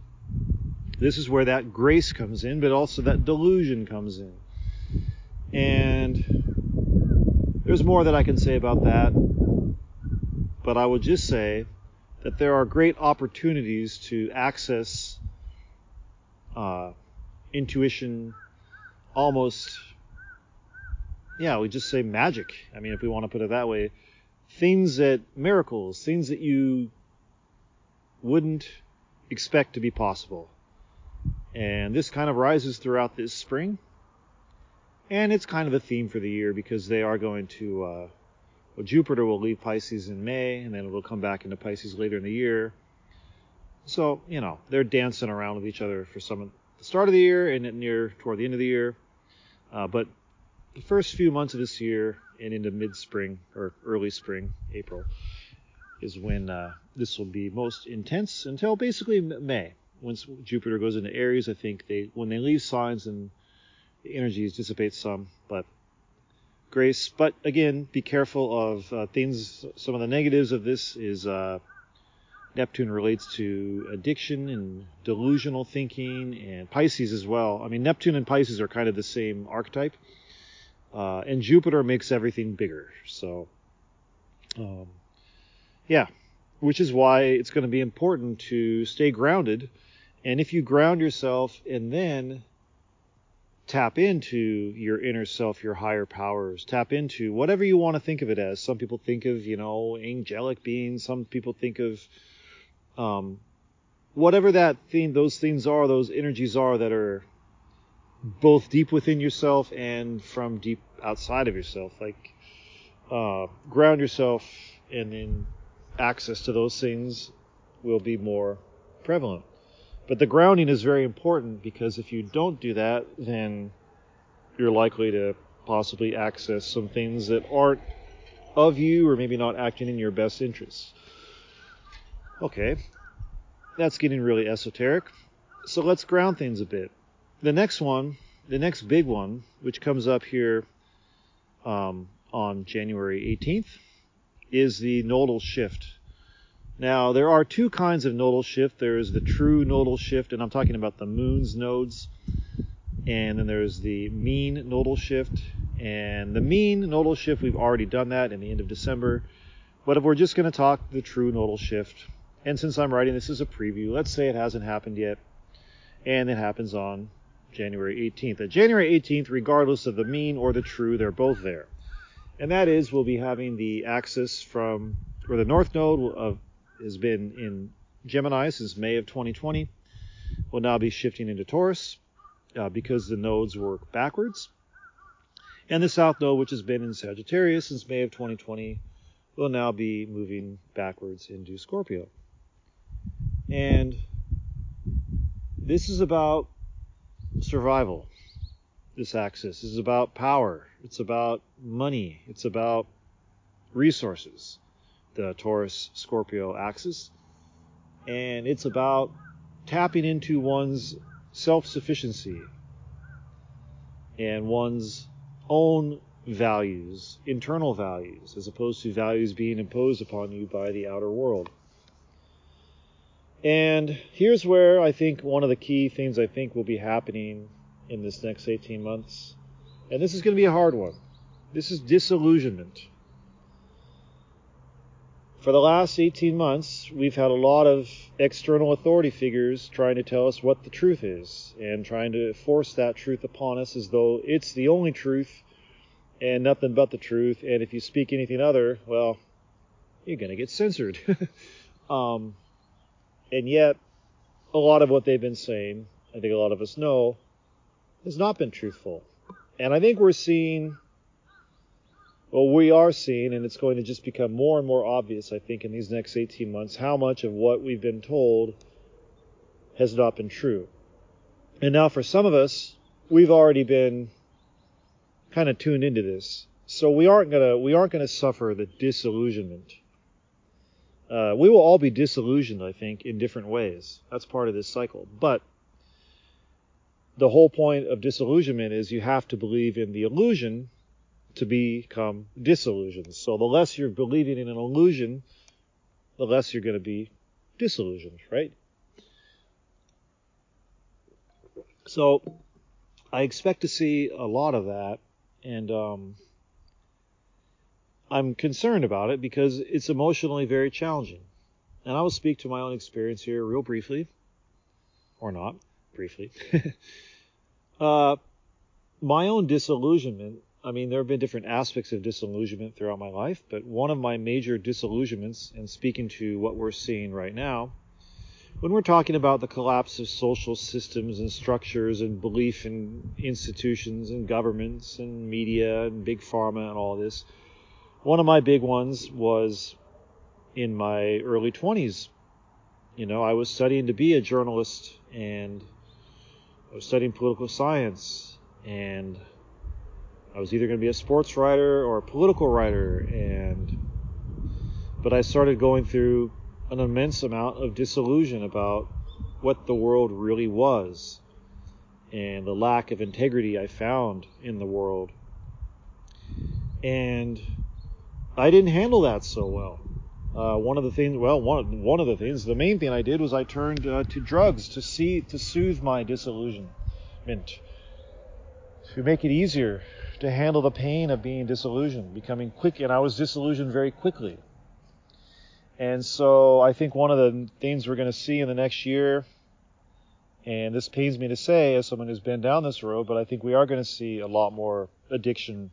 this is where that grace comes in, but also that delusion comes in. And there's more that I can say about that, but I would just say that there are great opportunities to access uh, intuition, almost, yeah, we just say magic. I mean, if we want to put it that way, things that, miracles, things that you wouldn't expect to be possible. And this kind of rises throughout this spring. And it's kind of a theme for the year because they are going to, uh, well, Jupiter will leave Pisces in May, and then it will come back into Pisces later in the year. So, you know, they're dancing around with each other for some at the start of the year and near toward the end of the year. Uh, but the first few months of this year and into mid-spring or early spring, April, is when uh, this will be most intense until basically May. Once Jupiter goes into Aries, I think they when they leave signs and the energies dissipate some, but grace. But again, be careful of uh, things. Some of the negatives of this is uh, Neptune relates to addiction and delusional thinking, and Pisces as well. I mean, Neptune and Pisces are kind of the same archetype, uh, and Jupiter makes everything bigger. So, um, yeah, which is why it's going to be important to stay grounded. And if you ground yourself and then tap into your inner self, your higher powers, tap into whatever you want to think of it as. Some people think of, you know, angelic beings. Some people think of um, whatever that thing, those things are, those energies are that are both deep within yourself and from deep outside of yourself. Like uh, ground yourself, and then access to those things will be more prevalent. But the grounding is very important, because if you don't do that, then you're likely to possibly access some things that aren't of you, or maybe not acting in your best interests. Okay, that's getting really esoteric. So let's ground things a bit. The next one, the next big one, which comes up here um, on January eighteenth, is the nodal shift. Now, there are two kinds of nodal shift. There is the true nodal shift, and I'm talking about the moon's nodes. And then there's the mean nodal shift. And the mean nodal shift, we've already done that in the end of December. But if we're just going to talk the true nodal shift, and since I'm writing this as a preview, let's say it hasn't happened yet, and it happens on January eighteenth. On January eighteenth, regardless of the mean or the true, they're both there. And that is, we'll be having the axis from, or the north node of, has been in Gemini since May of twenty twenty, will now be shifting into Taurus uh, because the nodes work backwards. And the south node, which has been in Sagittarius since May of twenty twenty, will now be moving backwards into Scorpio. And this is about survival, this axis. This is about power. It's about money. It's about resources. The Taurus-Scorpio axis, and it's about tapping into one's self-sufficiency and one's own values, internal values, as opposed to values being imposed upon you by the outer world. And here's where I think one of the key things I think will be happening in this next eighteen months, and this is going to be a hard one. This is disillusionment. For the last eighteen months, we've had a lot of external authority figures trying to tell us what the truth is and trying to force that truth upon us as though it's the only truth and nothing but the truth. And if you speak anything other, well, you're going to get censored. um, and yet, a lot of what they've been saying, I think a lot of us know, has not been truthful. And I think we're seeing... Well, we are seeing, and it's going to just become more and more obvious, I think, in these next eighteen months, how much of what we've been told has not been true. And now for some of us, we've already been kind of tuned into this. So we aren't going to we aren't going to suffer the disillusionment. Uh, we will all be disillusioned, I think, in different ways. That's part of this cycle. But the whole point of disillusionment is you have to believe in the illusion to become disillusioned. So the less you're believing in an illusion, the less you're going to be disillusioned, right? So I expect to see a lot of that, and um, I'm concerned about it because it's emotionally very challenging. And I will speak to my own experience here real briefly, or not briefly. uh, my own disillusionment, I mean, there have been different aspects of disillusionment throughout my life, but one of my major disillusionments, and speaking to what we're seeing right now, when we're talking about the collapse of social systems and structures and belief in institutions and governments and media and big pharma and all this, one of my big ones was in my early twenties. You know, I was studying to be a journalist, and I was studying political science, and I was either going to be a sports writer or a political writer, and but I started going through an immense amount of disillusion about what the world really was and the lack of integrity I found in the world. And I didn't handle that so well. Uh, one of the things, well, one, one of the things, the main thing I did was I turned uh, to drugs to see, to soothe my disillusionment, to make it easier to handle the pain of being disillusioned, becoming quick. And I was disillusioned very quickly. And so I think one of the things we're going to see in the next year, and this pains me to say as someone who's been down this road, but I think we are going to see a lot more addiction,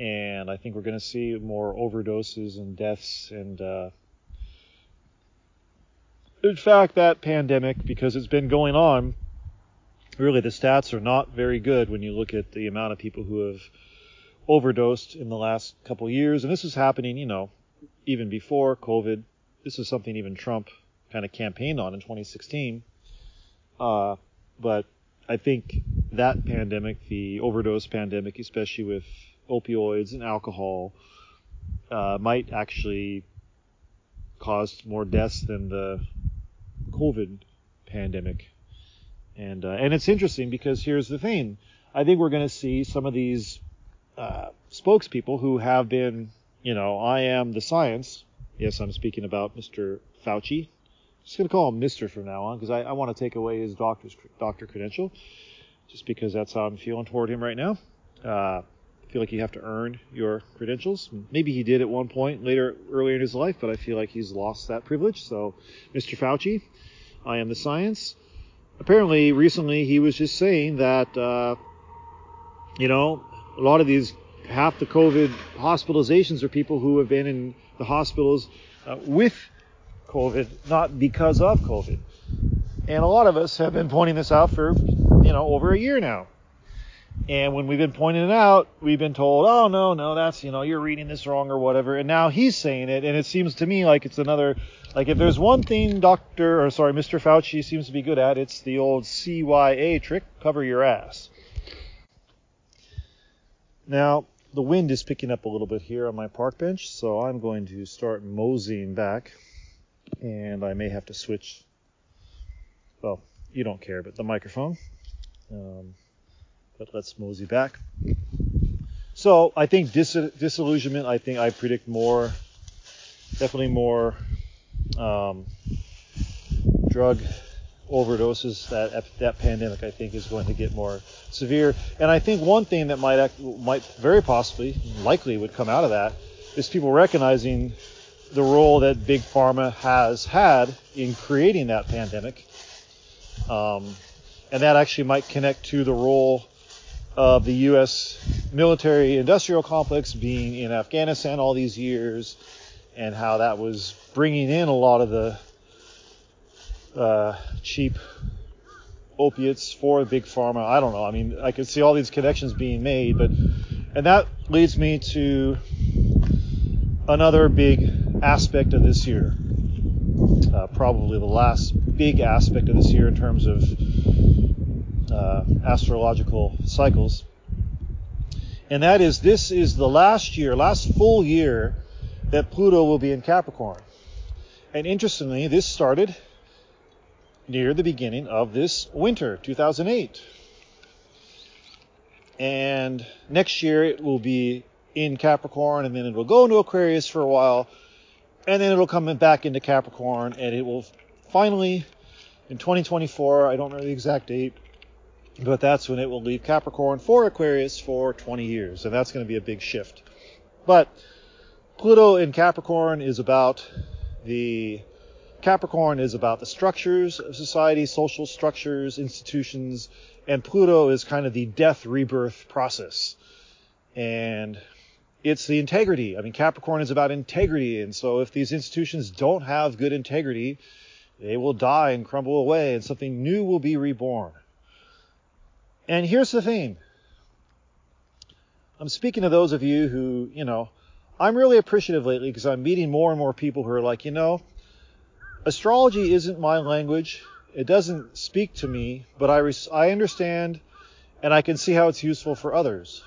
and I think we're going to see more overdoses and deaths. And uh, in fact, that pandemic, because it's been going on, really the stats are not very good when you look at the amount of people who have overdosed in the last couple of years. And this is happening, you know, even before COVID. This is something even Trump kind of campaigned on in twenty sixteen. Uh, but I think that pandemic, the overdose pandemic, especially with opioids and alcohol, uh, might actually cause more deaths than the COVID pandemic. And, uh, and it's interesting because here's the thing. I think we're going to see some of these uh, spokespeople who have been, you know, I am the science. Yes, I'm speaking about Mister Fauci. I'm just going to call him Mister from now on because I, I want to take away his doctor's doctor credential just because that's how I'm feeling toward him right now. Uh, I feel like you have to earn your credentials. Maybe he did at one point later, earlier in his life, but I feel like he's lost that privilege. So, Mister Fauci, I am the science. Apparently, recently he was just saying that, uh, you know, a lot of these, half the COVID hospitalizations are people who have been in the hospitals uh, with COVID, not because of COVID. And a lot of us have been pointing this out for, you know, over a year now. And when we've been pointing it out, we've been told, oh, no, no, that's, you know, you're reading this wrong or whatever. And now he's saying it. And it seems to me like it's another, like if there's one thing Doctor, or sorry, Mister Fauci seems to be good at, it's the old C Y A trick, cover your ass. Now, the wind is picking up a little bit here on my park bench, so I'm going to start moseying back, and I may have to switch, well, you don't care, but the microphone, um, but let's mosey back. So I think dis- disillusionment, I think I predict more, definitely more um, drug overdoses. That that pandemic I think is going to get more severe, and I think one thing that might act, might very possibly likely would come out of that is people recognizing the role that big pharma has had in creating that pandemic, um, and that actually might connect to the role of the U S military industrial complex being in Afghanistan all these years, and how that was bringing in a lot of the Uh, cheap opiates for big pharma. I don't know. I mean, I can see all these connections being made, but and that leads me to another big aspect of this year. Uh, probably the last big aspect of this year in terms of uh, astrological cycles, and that is this is the last year, last full year that Pluto will be in Capricorn. And interestingly, this started near the beginning of this winter, two thousand eight. And next year it will be in Capricorn, and then it will go into Aquarius for a while, and then it'll come back into Capricorn, and it will finally, in twenty twenty-four, I don't know the exact date, but that's when it will leave Capricorn for Aquarius for twenty years, and that's going to be a big shift. But Pluto in Capricorn is about the Capricorn is about the structures of society, social structures, institutions, and Pluto is kind of the death rebirth process. And it's the integrity. I mean, Capricorn is about integrity. And so if these institutions don't have good integrity, They will die and crumble away, and something new will be reborn. And here's the thing. I'm speaking to those of you who, you know, I'm really appreciative lately because I'm meeting more and more people who are like, you know, astrology isn't my language. It doesn't speak to me, but I, res- I understand and I can see how it's useful for others.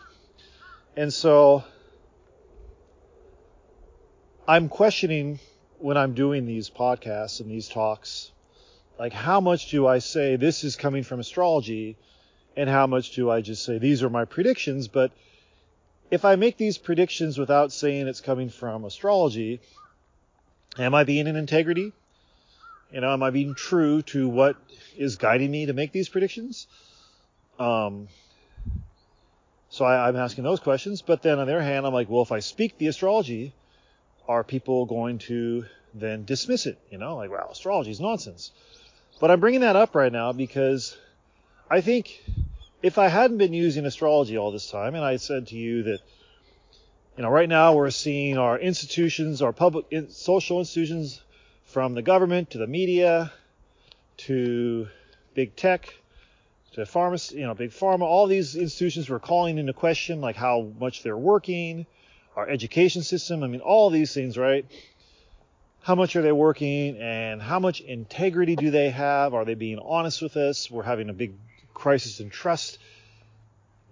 And so I'm questioning when I'm doing these podcasts and these talks, like how much do I say this is coming from astrology and how much do I just say these are my predictions? But if I make these predictions without saying it's coming from astrology, am I being in integrity? You know, am I being true to what is guiding me to make these predictions? Um, so I, I'm asking those questions. But then on the other hand, I'm like, well, if I speak the astrology, are people going to then dismiss it? You know, like, wow, astrology is nonsense. But I'm bringing that up right now because I think if I hadn't been using astrology all this time, and I said to you that, you know, right now we're seeing our institutions, our public in, social institutions, from the government to the media to big tech to pharmacy, you know, big pharma, all these institutions were calling into question, like how much they're working, our education system. I mean, all these things, right? How much are they working and how much integrity do they have? Are they being honest with us? We're having a big crisis in trust.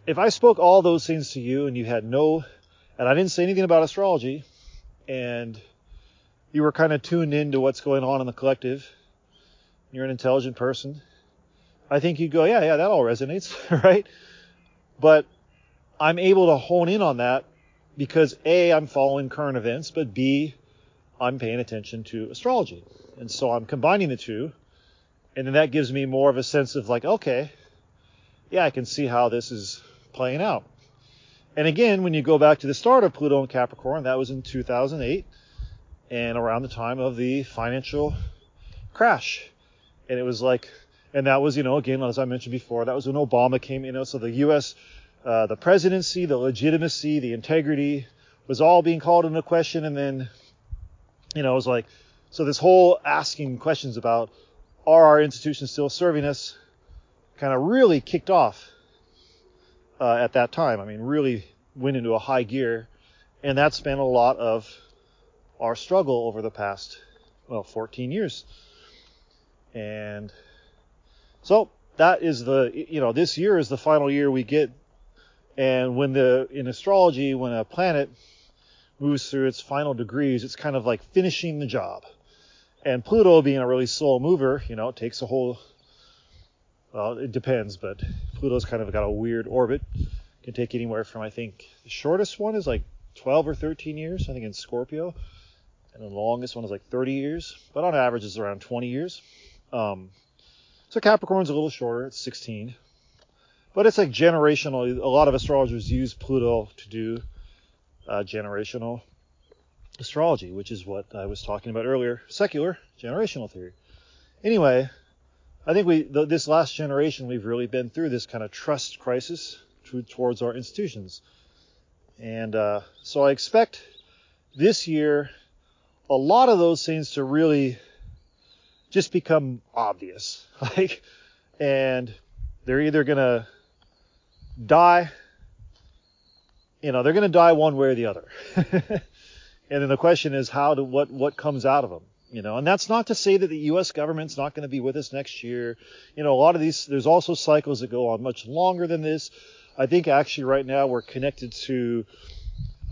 If I spoke all those things to you and you had no, and I didn't say anything about astrology, and you were kind of tuned in to what's going on in the collective, you're an intelligent person, I think you'd go, yeah, yeah, that all resonates, right? But I'm able to hone in on that because A, I'm following current events, but B, I'm paying attention to astrology. And so I'm combining the two. And then that gives me more of a sense of like, okay, yeah, I can see how this is playing out. And again, when you go back to the start of Pluto and Capricorn, that was in two thousand eight and around the time of the financial crash. And it was like, and that was, you know, again, as I mentioned before, that was when Obama came in. You know, so the U S, uh, the presidency, the legitimacy, the integrity was all being called into question. And then, you know, it was like, so this whole asking questions about, are our institutions still serving us, kind of really kicked off uh, at that time. I mean, really went into a high gear, and that's been a lot of our struggle over the past, well, fourteen years. And so that is the, you know, this year is the final year we get. And when the, in astrology, when a planet moves through its final degrees, it's kind of like finishing the job. And Pluto being a really slow mover, you know, it takes a whole, well, it depends, but Pluto's kind of got a weird orbit. It can take anywhere from, I think, the shortest one is like twelve or thirteen years, I think in Scorpio. And the longest one is like thirty years, but on average it's around twenty years. Um, so Capricorn's a little shorter, it's sixteen. But it's like generational. A lot of astrologers use Pluto to do uh, generational astrology, which is what I was talking about earlier, secular generational theory. Anyway, I think we th- this last generation, we've really been through this kind of trust crisis to, towards our institutions. And uh, so I expect this year a lot of those things to really just become obvious. Like, and they're either going to die, you know, they're going to die one way or the other. And then the question is how to, what, what comes out of them, you know, and that's not to say that the U S government's not going to be with us next year. You know, a lot of these, there's also cycles that go on much longer than this. I think actually right now we're connected to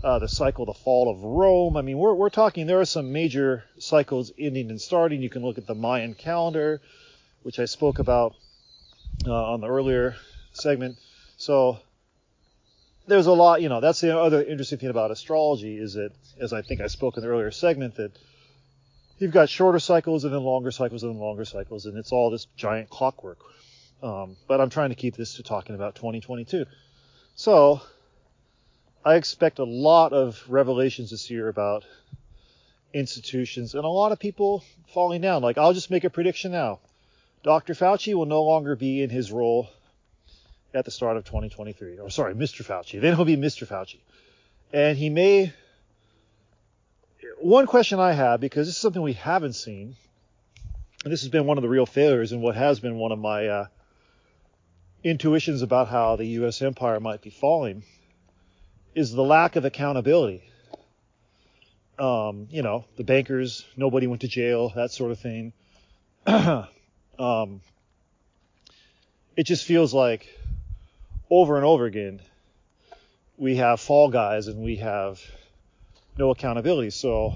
uh, the cycle, the fall of Rome. I mean, we're, we're talking, there are some major cycles ending and starting. You can look at the Mayan calendar, which I spoke about uh, on the earlier segment. So there's a lot, you know, that's the other interesting thing about astrology is that, as I think I spoke in the earlier segment, that you've got shorter cycles and then longer cycles and then longer cycles, and it's all this giant clockwork. Um, but I'm trying to keep this to talking about twenty twenty-two. So I expect a lot of revelations this year about institutions and a lot of people falling down. Like, I'll just make a prediction now. Doctor Fauci will no longer be in his role at the start of twenty twenty-three, or sorry, Mister Fauci. Then he'll be Mister Fauci. And he may, one question I have, because this is something we haven't seen, And this has been one of the real failures in what has been one of my uh, intuitions about how the U S empire might be falling, is the lack of accountability. Um, you know, the bankers, nobody went to jail, that sort of thing. um, it just feels like over and over again, we have fall guys and we have no accountability. So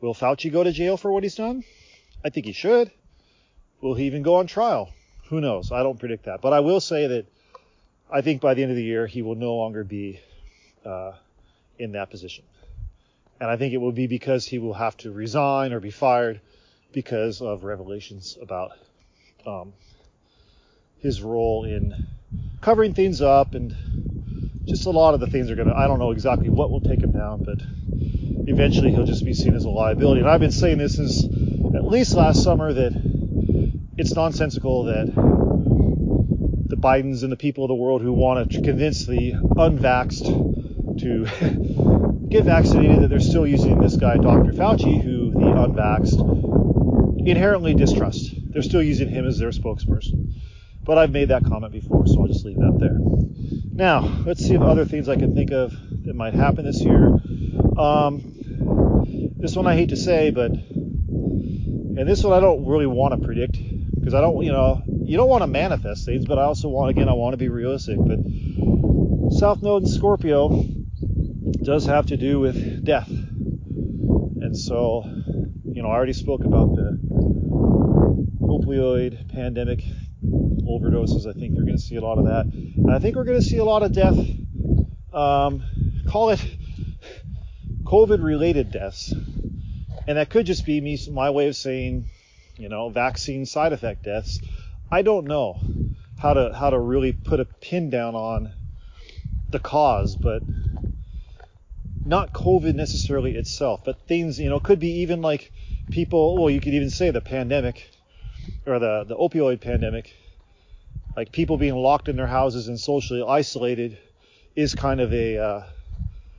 will Fauci go to jail for what he's done? I think he should. Will he even go on trial? Who knows? I don't predict that. But I will say that I think by the end of the year, he will no longer be uh, in that position. And I think it will be because he will have to resign or be fired because of revelations about um, his role in covering things up, and just a lot of the things are going to, I don't know exactly what will take him down, but eventually he'll just be seen as a liability. And I've been saying this since at least last summer, that it's nonsensical that the Bidens and the people of the world who want to convince the unvaxxed to get vaccinated, that they're still using this guy, Doctor Fauci, who the unvaxxed inherently distrust. They're still using him as their spokesperson. But I've made that comment before, so I'll just leave that there. Now, let's see if other things I can think of that might happen this year. Um, this one I hate to say, but, and this one I don't really want to predict, because I don't, you know, you don't want to manifest things, but I also want, again, I want to be realistic. But South Node in Scorpio does have to do with death. And so, you know, I already spoke about the opioid pandemic overdoses. I think you're going to see a lot of that. And I think we're going to see a lot of death, um, call it COVID-related deaths. And that could just be me, my way of saying, you know, vaccine side effect deaths. I don't know how to how to really put a pin down on the cause, but not COVID necessarily itself, but things, you know, could be even like people, well, you could even say the pandemic or the, the opioid pandemic, like people being locked in their houses and socially isolated is kind of a uh,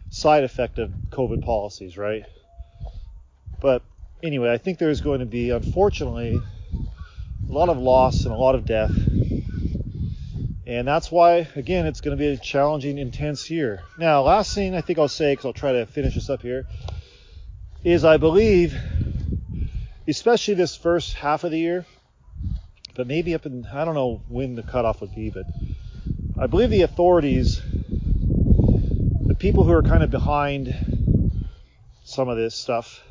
side effect of COVID policies, right? But anyway, I think there's going to be, unfortunately, a lot of loss and a lot of death. And that's why, again, it's going to be a challenging, intense year. Now, last thing I think I'll say, because I'll try to finish this up here, is I believe, especially this first half of the year, but maybe up in, I don't know when the cutoff would be, but I believe the authorities, the people who are kind of behind some of this stuff,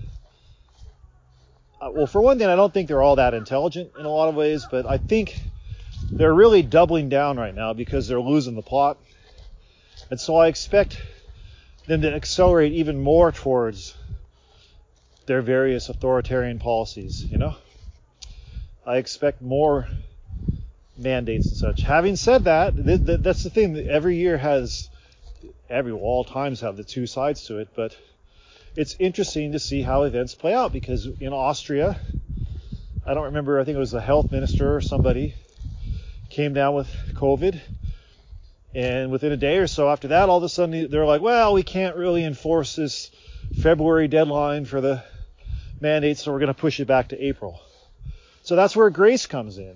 uh, well, for one thing, I don't think they're all that intelligent in a lot of ways, but I think they're really doubling down right now because they're losing the plot. And so I expect them to accelerate even more towards their various authoritarian policies, you know? I expect more mandates and such. Having said that, th- th- that's the thing. Every year has, every all times have the two sides to it, but it's interesting to see how events play out, because in Austria, I don't remember, I think it was the health minister or somebody, came down with COVID, and within a day or so after that, all of a sudden they're like, well, we can't really enforce this February deadline for the mandate, so we're going to push it back to April. So that's where grace comes in.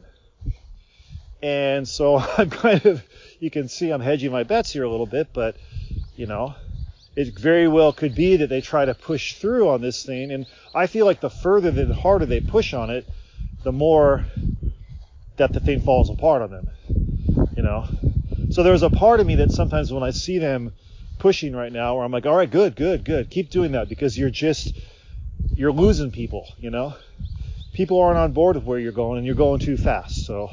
And so I'm kind of, you can see I'm hedging my bets here a little bit, but, you know, it very well could be that they try to push through on this thing, and I feel like the further and the harder they push on it, the more that the thing falls apart on them, you know? So there's a part of me that sometimes when I see them pushing right now, where I'm like, all right, good, good, good. Keep doing that, because you're just, you're losing people, you know? People aren't on board with where you're going, and you're going too fast. So,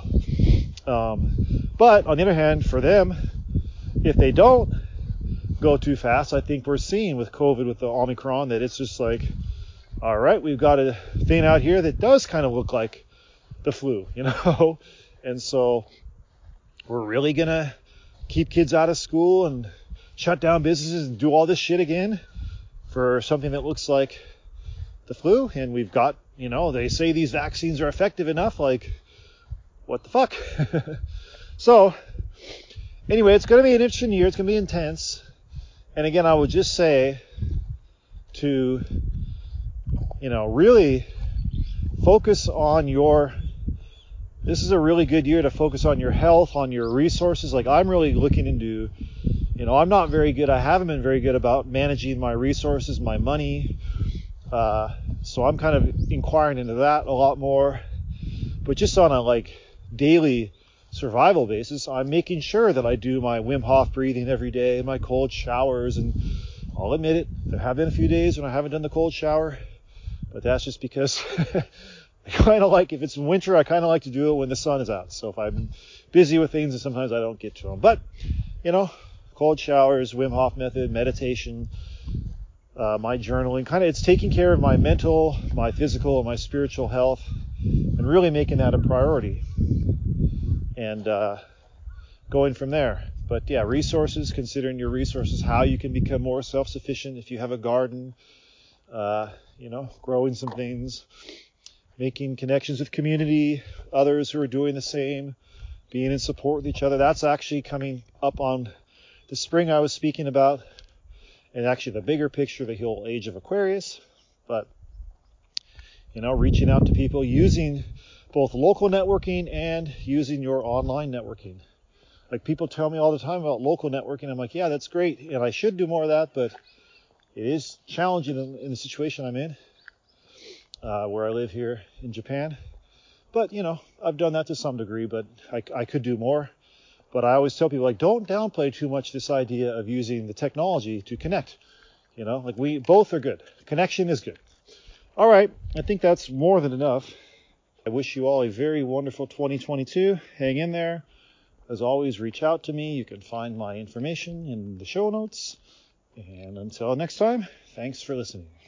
um, but on the other hand, for them, if they don't go too fast, I think we're seeing with COVID, with the Omicron, that it's just like, all right, we've got a thing out here that does kind of look like the flu, you know, and so we're really gonna keep kids out of school and shut down businesses and do all this shit again for something that looks like the flu. And we've got, you know, they say these vaccines are effective enough, like, what the fuck? So anyway, it's gonna be an interesting year. It's gonna be intense. And again, I would just say to, you know, really focus on your, this is a really good year to focus on your health, on your resources. Like I'm really looking into, you know, I'm not very good. I haven't been very good about managing my resources, my money. Uh, so I'm kind of inquiring into that a lot more, but just on a like daily survival basis, I'm making sure that I do my Wim Hof breathing every day, my cold showers. And I'll admit it, there have been a few days when I haven't done the cold shower, but that's just because I kind of like, if it's winter, I kind of like to do it when the sun is out. So if I'm busy with things and sometimes I don't get to them, but you know, cold showers, Wim Hof method, meditation, Uh, my journaling, kind of, it's taking care of my mental, my physical, and my spiritual health, and really making that a priority, and uh, going from there. But yeah, resources, considering your resources, how you can become more self-sufficient if you have a garden, uh, you know, growing some things, making connections with community, others who are doing the same, being in support with each other. That's actually coming up on the spring I was speaking about. And actually the bigger picture, the whole age of Aquarius, but, you know, reaching out to people using both local networking and using your online networking. Like people tell me all the time about local networking. I'm like, yeah, that's great. And I should do more of that, but it is challenging in, in the situation I'm in, uh, where I live here in Japan. But, you know, I've done that to some degree, but I, I could do more. But I always tell people, like, don't downplay too much this idea of using the technology to connect. You know, like we both are good. Connection is good. All right. I think that's more than enough. I wish you all a very wonderful twenty twenty-two. Hang in there. As always, reach out to me. You can find my information in the show notes. And until next time, thanks for listening.